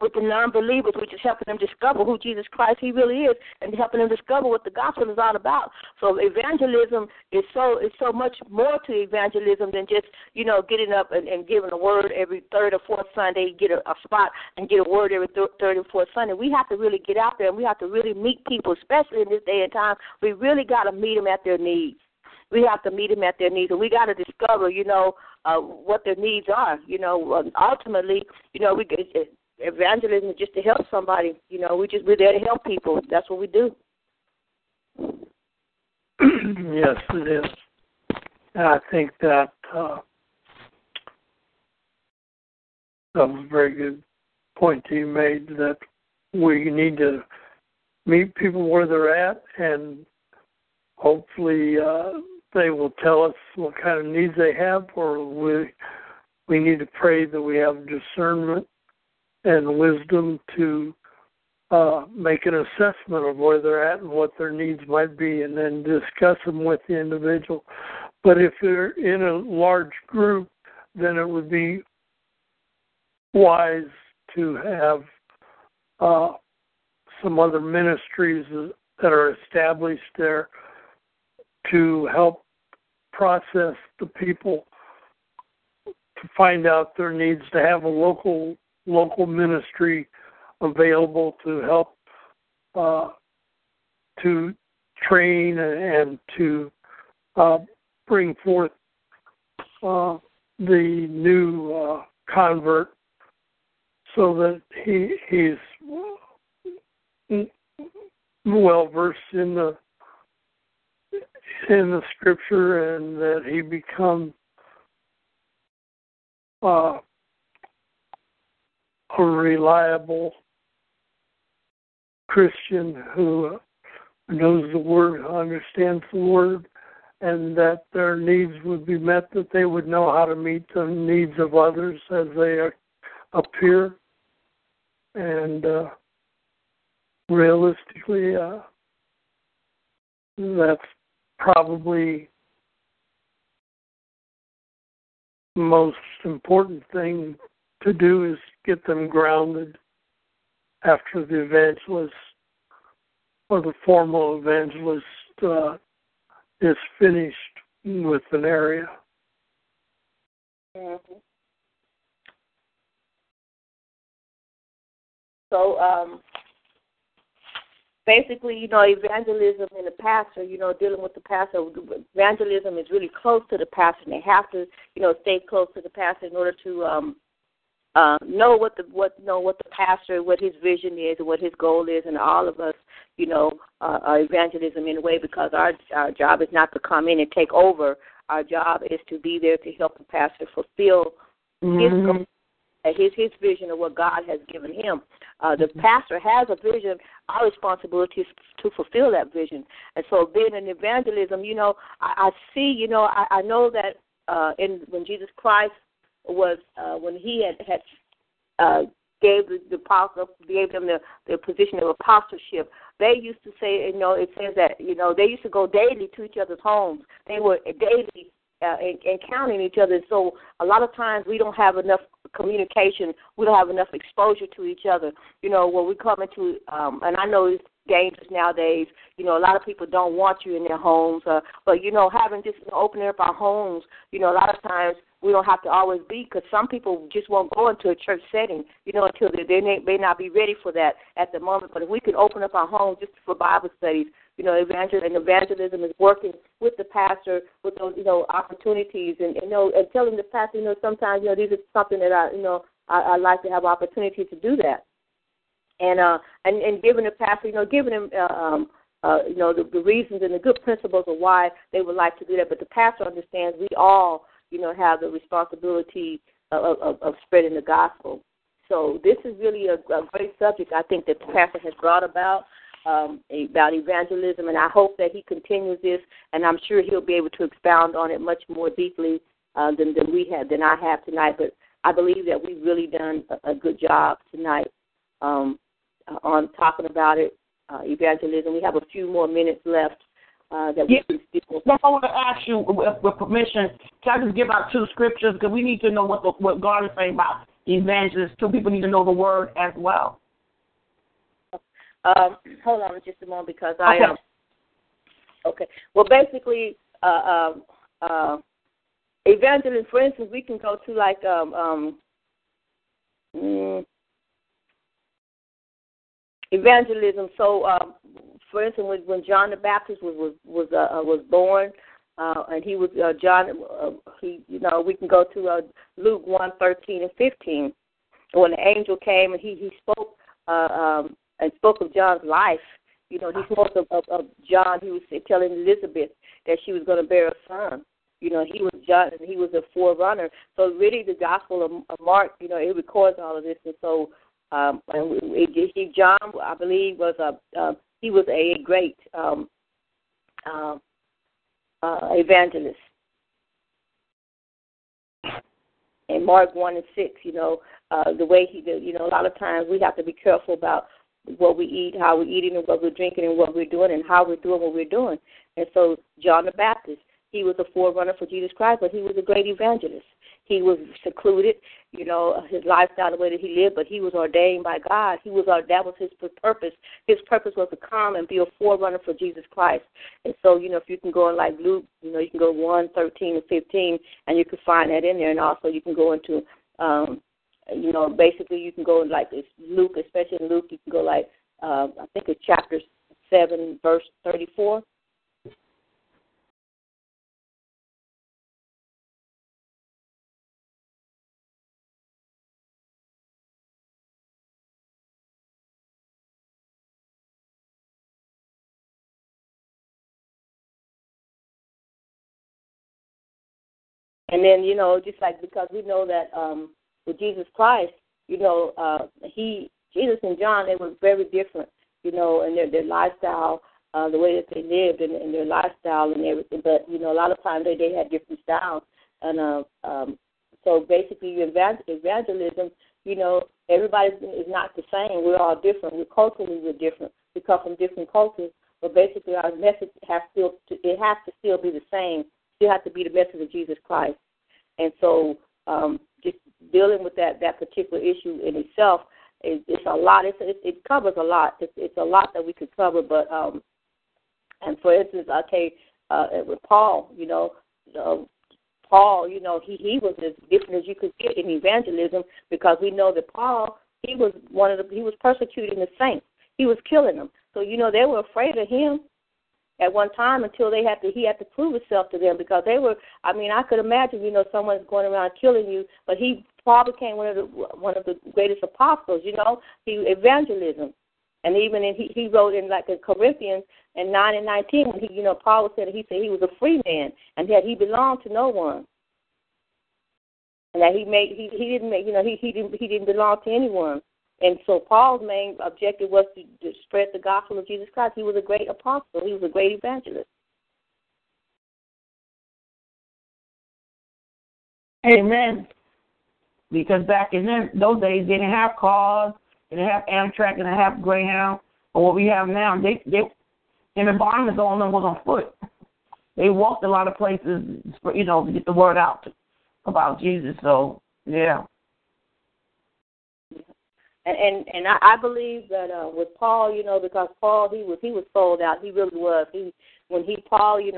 with the non-believers, which is helping them discover who Jesus Christ he really is and helping them discover what the gospel is all about. So evangelism is so much more to evangelism than just, you know, getting up and giving a word every third or fourth Sunday, get a spot and get a word every third and fourth Sunday. We have to really get out there and we have to really meet people, especially in this day and time. We really got to meet them at their needs. We have to meet them at their needs, and we got to discover, you know, what their needs are. You know, ultimately, you know, evangelism is just to help somebody. You know, we're there to help people. That's what we do. Yes, it is. I think that that was a very good point you made, that we need to meet people where they're at, and hopefully they will tell us what kind of needs they have, or we need to pray that we have discernment and wisdom to make an assessment of where they're at and what their needs might be, and then discuss them with the individual. But if they're in a large group, then it would be wise to have some other ministries that are established there to help process the people, to find out their needs, to have a local ministry available to help to train and to bring forth the new convert, so that he's well versed in the scripture, and that he become a reliable Christian who knows the Word, who understands the Word, and that their needs would be met, that they would know how to meet the needs of others as they appear. And realistically, that's probably the most important thing to do, is get them grounded after the evangelist or the formal evangelist is finished with an area. Mm-hmm. So basically, you know, evangelism and the pastor, you know, dealing with the pastor, evangelism is really close to the pastor, and they have to, you know, stay close to the pastor in order to know what the pastor, what his vision is and what his goal is. And all of us, you know, are evangelism in a way, because our job is not to come in and take over. Our job is to be there to help the pastor fulfill his vision of what God has given him. The pastor has a vision. Our responsibility is to fulfill that vision. And so being in evangelism, you know, I see, you know, I know that when Jesus Christ was when he had gave the apostle, gave them the position of apostleship. They used to say, you know, it says that, you know, they used to go daily to each other's homes. They were daily encountering each other. So a lot of times we don't have enough communication. We don't have enough exposure to each other. You know, when we come into, and I know dangerous nowadays. You know, a lot of people don't want you in their homes. But, you know, having just opening up our homes, you know, a lot of times we don't have to always be, because some people just won't go into a church setting, you know, until they may not be ready for that at the moment. But if we could open up our homes just for Bible studies, you know, evangelism is working with the pastor with those, you know, opportunities and telling the pastor, you know, sometimes, you know, these are something that I like to have opportunity to do that. And giving the pastor, you know, giving him, you know, the reasons and the good principles of why they would like to do that. But the pastor understands we all, you know, have the responsibility of spreading the gospel. So this is really a great subject, I think, that the pastor has brought about evangelism, and I hope that he continues this, and I'm sure he'll be able to expound on it much more deeply than I have tonight. But I believe that we've really done a good job tonight on talking about it, evangelism. We have a few more minutes left. I want to ask you, with permission, can I just give out two scriptures? Because we need to know what God is saying about evangelists. Two people need to know the word as well. Hold on just a moment, because I am. Okay. Well, basically, evangelism, for instance, we can go to like evangelism. So, for instance, when John the Baptist was born, and he was we can go to Luke 1:13-15, when the angel came and he spoke and spoke of John's life. You know, he spoke of John. He was telling Elizabeth that she was going to bear a son. You know, he was John, and he was a forerunner. So really, the Gospel of Mark, you know, it records all of this, and so John, I believe, was he was a great evangelist. And Mark 1:6, you know, the way he did, you know, a lot of times we have to be careful about what we eat, how we're eating, and what we're drinking, and what we're doing, and how we're doing what we're doing. And so John the Baptist, he was a forerunner for Jesus Christ, but he was a great evangelist. He was secluded, you know, his lifestyle, the way that he lived, but he was ordained by God. That was his purpose. His purpose was to come and be a forerunner for Jesus Christ. And so, you know, if you can go in like Luke, you know, you can go 1:13-15, and you can find that in there. And also you can go into, you know, basically you can go in like Luke, especially in Luke, you can go like, I think it's chapter 7, verse 34. And then, you know, just like, because we know that with Jesus Christ, you know, Jesus and John, they were very different, you know, and their lifestyle, the way that they lived and their lifestyle and everything. But, you know, a lot of times they had different styles. And so basically evangelism, you know, everybody is not the same. We're all different. We're different. We come from different cultures. But basically our message has to still be the same. Still have to be the message of Jesus Christ. And so just dealing with that particular issue in itself, it's a lot. It covers a lot. It's a lot that we could cover. But, and for instance, okay, with Paul, you know, he was as different as you could get in evangelism, because we know that Paul, he was persecuting the saints. He was killing them. So, you know, they were afraid of him at one time until he had to prove himself to them, because they were, I mean, I could imagine, you know, someone's going around killing you, but Paul became one of the greatest apostles, you know, evangelism. And even he wrote in like in Corinthians in 9:19, when he, you know, Paul said, he said he was a free man and that he belonged to no one. And that he didn't belong to anyone. And so Paul's main objective was to spread the gospel of Jesus Christ. He was a great apostle. He was a great evangelist. Amen. Because back in those days, they didn't have cars, they didn't have Amtrak, they didn't have Greyhound, or what we have now. They and the Barnabas, all of them was on foot. They walked a lot of places, you know, to get the word out about Jesus. So, yeah. And I believe that with Paul, you know, because Paul, he was sold out. He really was. Paul, he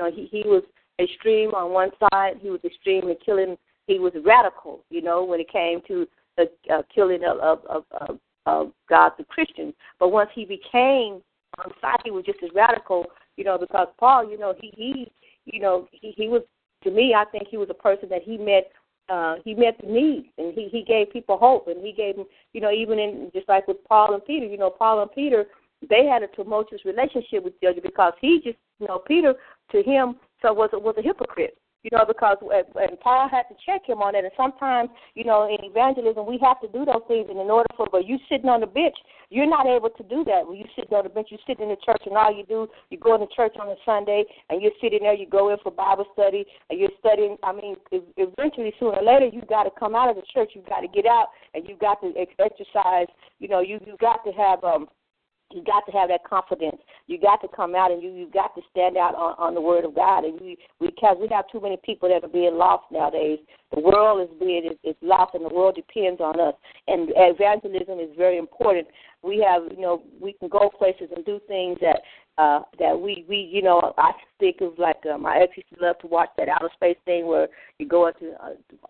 was extreme on one side. He was extreme in killing. He was radical, you know, when it came to the killing of God's Christians. But once he became on side, he was just as radical, you know, because Paul, you know, he was, to me, I think he was a person that he met the needs, and he gave people hope, and he gave them, you know, even in just like with Paul and Peter, you know, Paul and Peter, they had a tumultuous relationship with each other because he just, you know, Peter to him was a hypocrite, you know, because and Paul had to check him on that. And sometimes, you know, in evangelism, we have to do those things, and in order for, but you sitting on the bench, you're not able to do that. When you sit on the bench, you sit in the church, and all you do, you go into church on a Sunday, and you're sitting there, you go in for Bible study, and you're studying. I mean, eventually, sooner or later, you got to come out of the church. You got to get out, and you got to exercise. You know, you got to have You got to have that confidence. You got to come out, and you got to stand out on the Word of God. And we have too many people that are being lost nowadays. The world is lost, and the world depends on us. And evangelism is very important. We have, you know, we can go places and do things that that we you know, I think of like my ex used to love to watch that outer space thing where you go into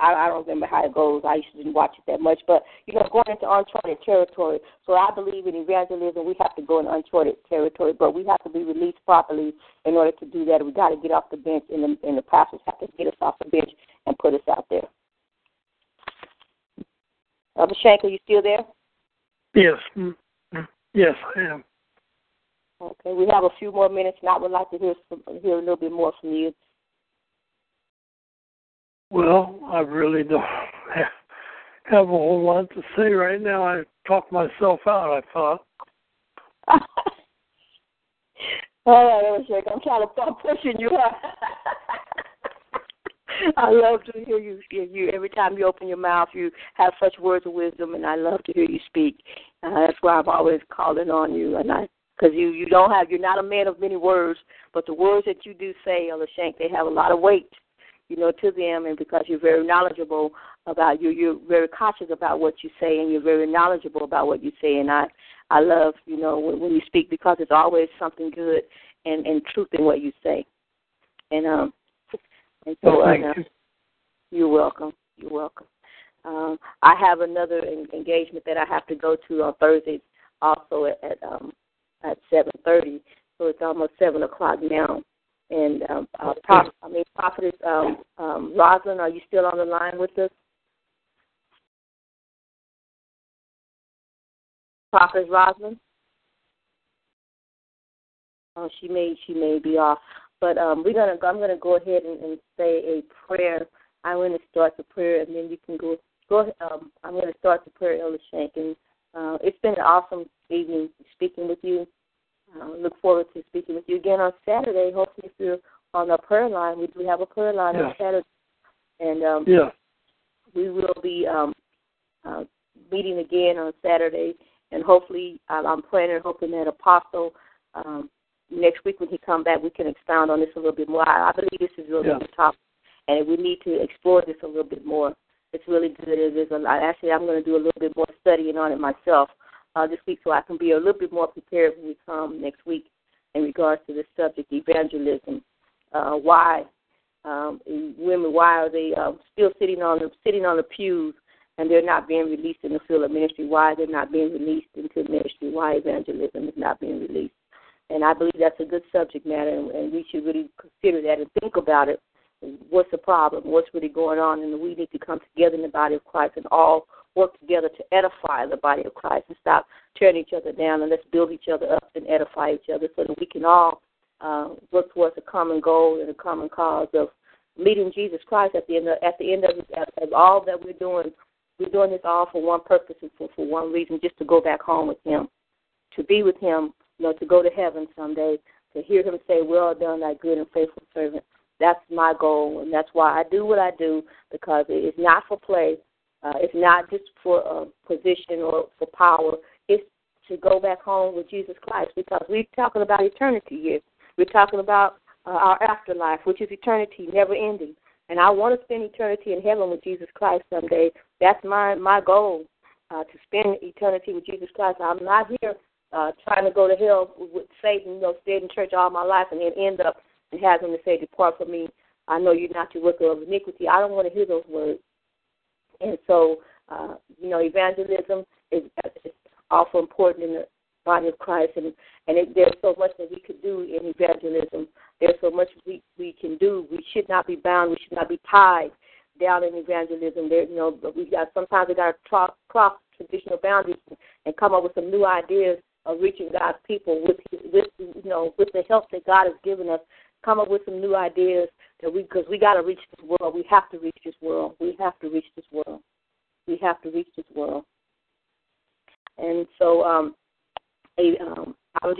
I don't remember how it goes. I used to watch it that much, but you know, going into uncharted territory. So I believe in evangelism. We have to go in uncharted territory, but we have to be released properly in order to do that. We got to get off the bench, and the pastors have to get us off the bench and put us out there. Shank, are you still there? Yes, I am. Okay, we have a few more minutes, and I would like to hear a little bit more from you. Well, I really don't have a whole lot to say right now. I talked myself out, I thought. All right, I'm trying to stop pushing you out. I love to hear you. Every time you open your mouth, you have such words of wisdom, and I love to hear you speak. That's why I'm always calling on you, and because you don't have, you're not a man of many words, but the words that you do say, Elder Shank, they have a lot of weight, you know, to them, and because you're very knowledgeable about you're very cautious about what you say, and you're very knowledgeable about what you say, and I love, you know, when you speak, because it's always something good and truth in what you say. And so, you're welcome. You're welcome. I have another engagement that I have to go to on Thursday, also at 7:30. So it's almost 7:00 now. And Prophetess Roslyn, are you still on the line with us? Prophetess Roslyn? Oh, she may be off. But I'm gonna go ahead and say a prayer. I'm gonna start the prayer, and then you can go ahead. I'm gonna start the prayer, Elder Shank. And it's been an awesome evening speaking with you. Look forward to speaking with you again on Saturday. Hopefully, if you're on the prayer line, we do have a prayer line on Saturday, and we will be meeting again on Saturday. And hopefully, I'm praying and hoping that Apostle. Next week when he comes back, we can expound on this a little bit more. I believe this is really good topic, and we need to explore this a little bit more. It's really good. I'm going to do a little bit more studying on it myself this week, so I can be a little bit more prepared when we come next week in regards to this subject, evangelism. Why are they still sitting on the pews, and they're not being released in the field of ministry? Why they're not being released into ministry? Why evangelism is not being released? And I believe that's a good subject matter, and we should really consider that and think about it. What's the problem? What's really going on? And we need to come together in the body of Christ and all work together to edify the body of Christ and stop tearing each other down, and let's build each other up and edify each other so that we can all work towards a common goal and a common cause of meeting Jesus Christ at the end of all that we're doing. We're doing this all for one purpose and for one reason, just to go back home with him, to be with him, you know, to go to heaven someday, to hear him say, well done, thy good and faithful servant. That's my goal, and that's why I do what I do, because it's not for play. It's not just for position or for power. It's to go back home with Jesus Christ, because we're talking about eternity here. We're talking about our afterlife, which is eternity, never ending. And I want to spend eternity in heaven with Jesus Christ someday. That's my goal. to spend eternity with Jesus Christ. I'm not here trying to go to hell with Satan, stayed in church all my life and then end up and have him to say, "Depart from me. I know you're not the worker of iniquity." I don't want to hear those words. And so, evangelism is also important in the body of Christ, and there's so much that we could do in evangelism. There's so much we can do. We should not be bound. We should not be tied down in evangelism. There, we got to cross traditional boundaries and come up with some new ideas of reaching God's people with the help that God has given us. Come up with some new ideas because we got to reach this world. We have to reach this world. We have to reach this world. We have to reach this world. And so I'm going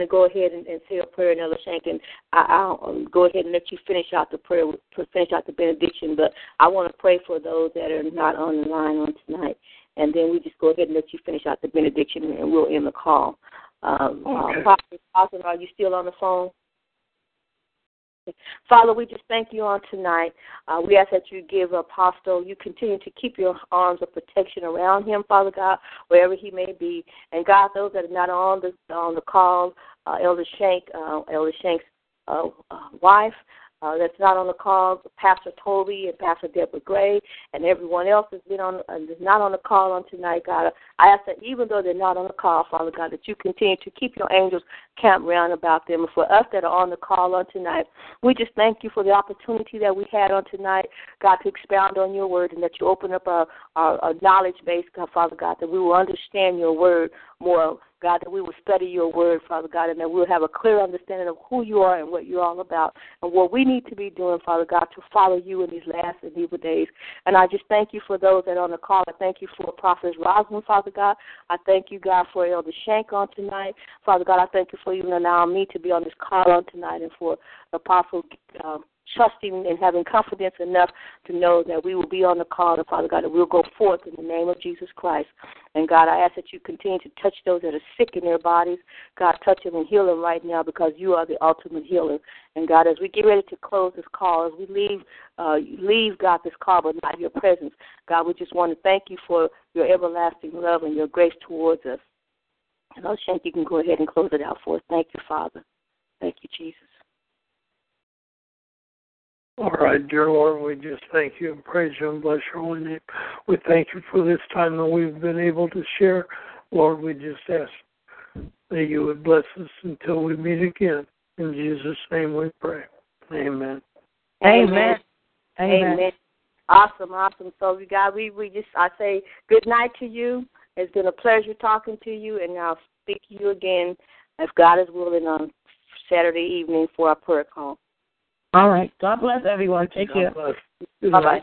to go ahead and say a prayer, and Elder Shankin, I'll go ahead and let you finish out the prayer, finish out the benediction. But I want to pray for those that are not on the line on tonight, and then we just go ahead and let you finish out the benediction, and we'll end the call. Pastor, are you still on the phone? Father, we just thank you on tonight. We ask that you give Apostle, you continue to keep your arms of protection around him, Father God, wherever he may be. And God, those that are not on the call, Elder Shank's wife, that's not on the call, Pastor Toby and Pastor Deborah Gray, and everyone else that's been on, that's not on the call on tonight, God. I ask that even though they're not on the call, Father God, that you continue to keep your angels camped round about them. And for us that are on the call on tonight, we just thank you for the opportunity that we had on tonight, God, to expound on your word, and that you open up our knowledge base, God, Father God, that we will understand your word more, God, that we will study your word, Father God, and that we'll have a clear understanding of who you are and what you're all about and what we need to be doing, Father God, to follow you in these last and evil days. And I just thank you for those that are on the call. I thank you for Prophet Rosalind, Father God. I thank you, God, for Elder Shank on tonight. Father God, I thank you for even allowing me to be on this call on tonight, and for Apostle trusting and having confidence enough to know that we will be on the call, and Father God, that we'll go forth in the name of Jesus Christ. And God, I ask that you continue to touch those that are sick in their bodies. God, touch them and heal them right now, because you are the ultimate healer. And God, as we get ready to close this call, as we leave, God, this call, but not your presence, God, we just want to thank you for your everlasting love and your grace towards us. And I'll Shank, you can go ahead and close it out for us. Thank you, Father. Thank you, Jesus. All right, dear Lord, we just thank you and praise you and bless your holy name. We thank you for this time that we've been able to share. Lord, we just ask that you would bless us until we meet again. In Jesus' name we pray. Amen. Amen. Amen. Amen. Awesome. So, God, I say good night to you. It's been a pleasure talking to you, and I'll speak to you again, if God is willing, on Saturday evening for our prayer call. All right. God bless everyone. Take care. Bye-bye.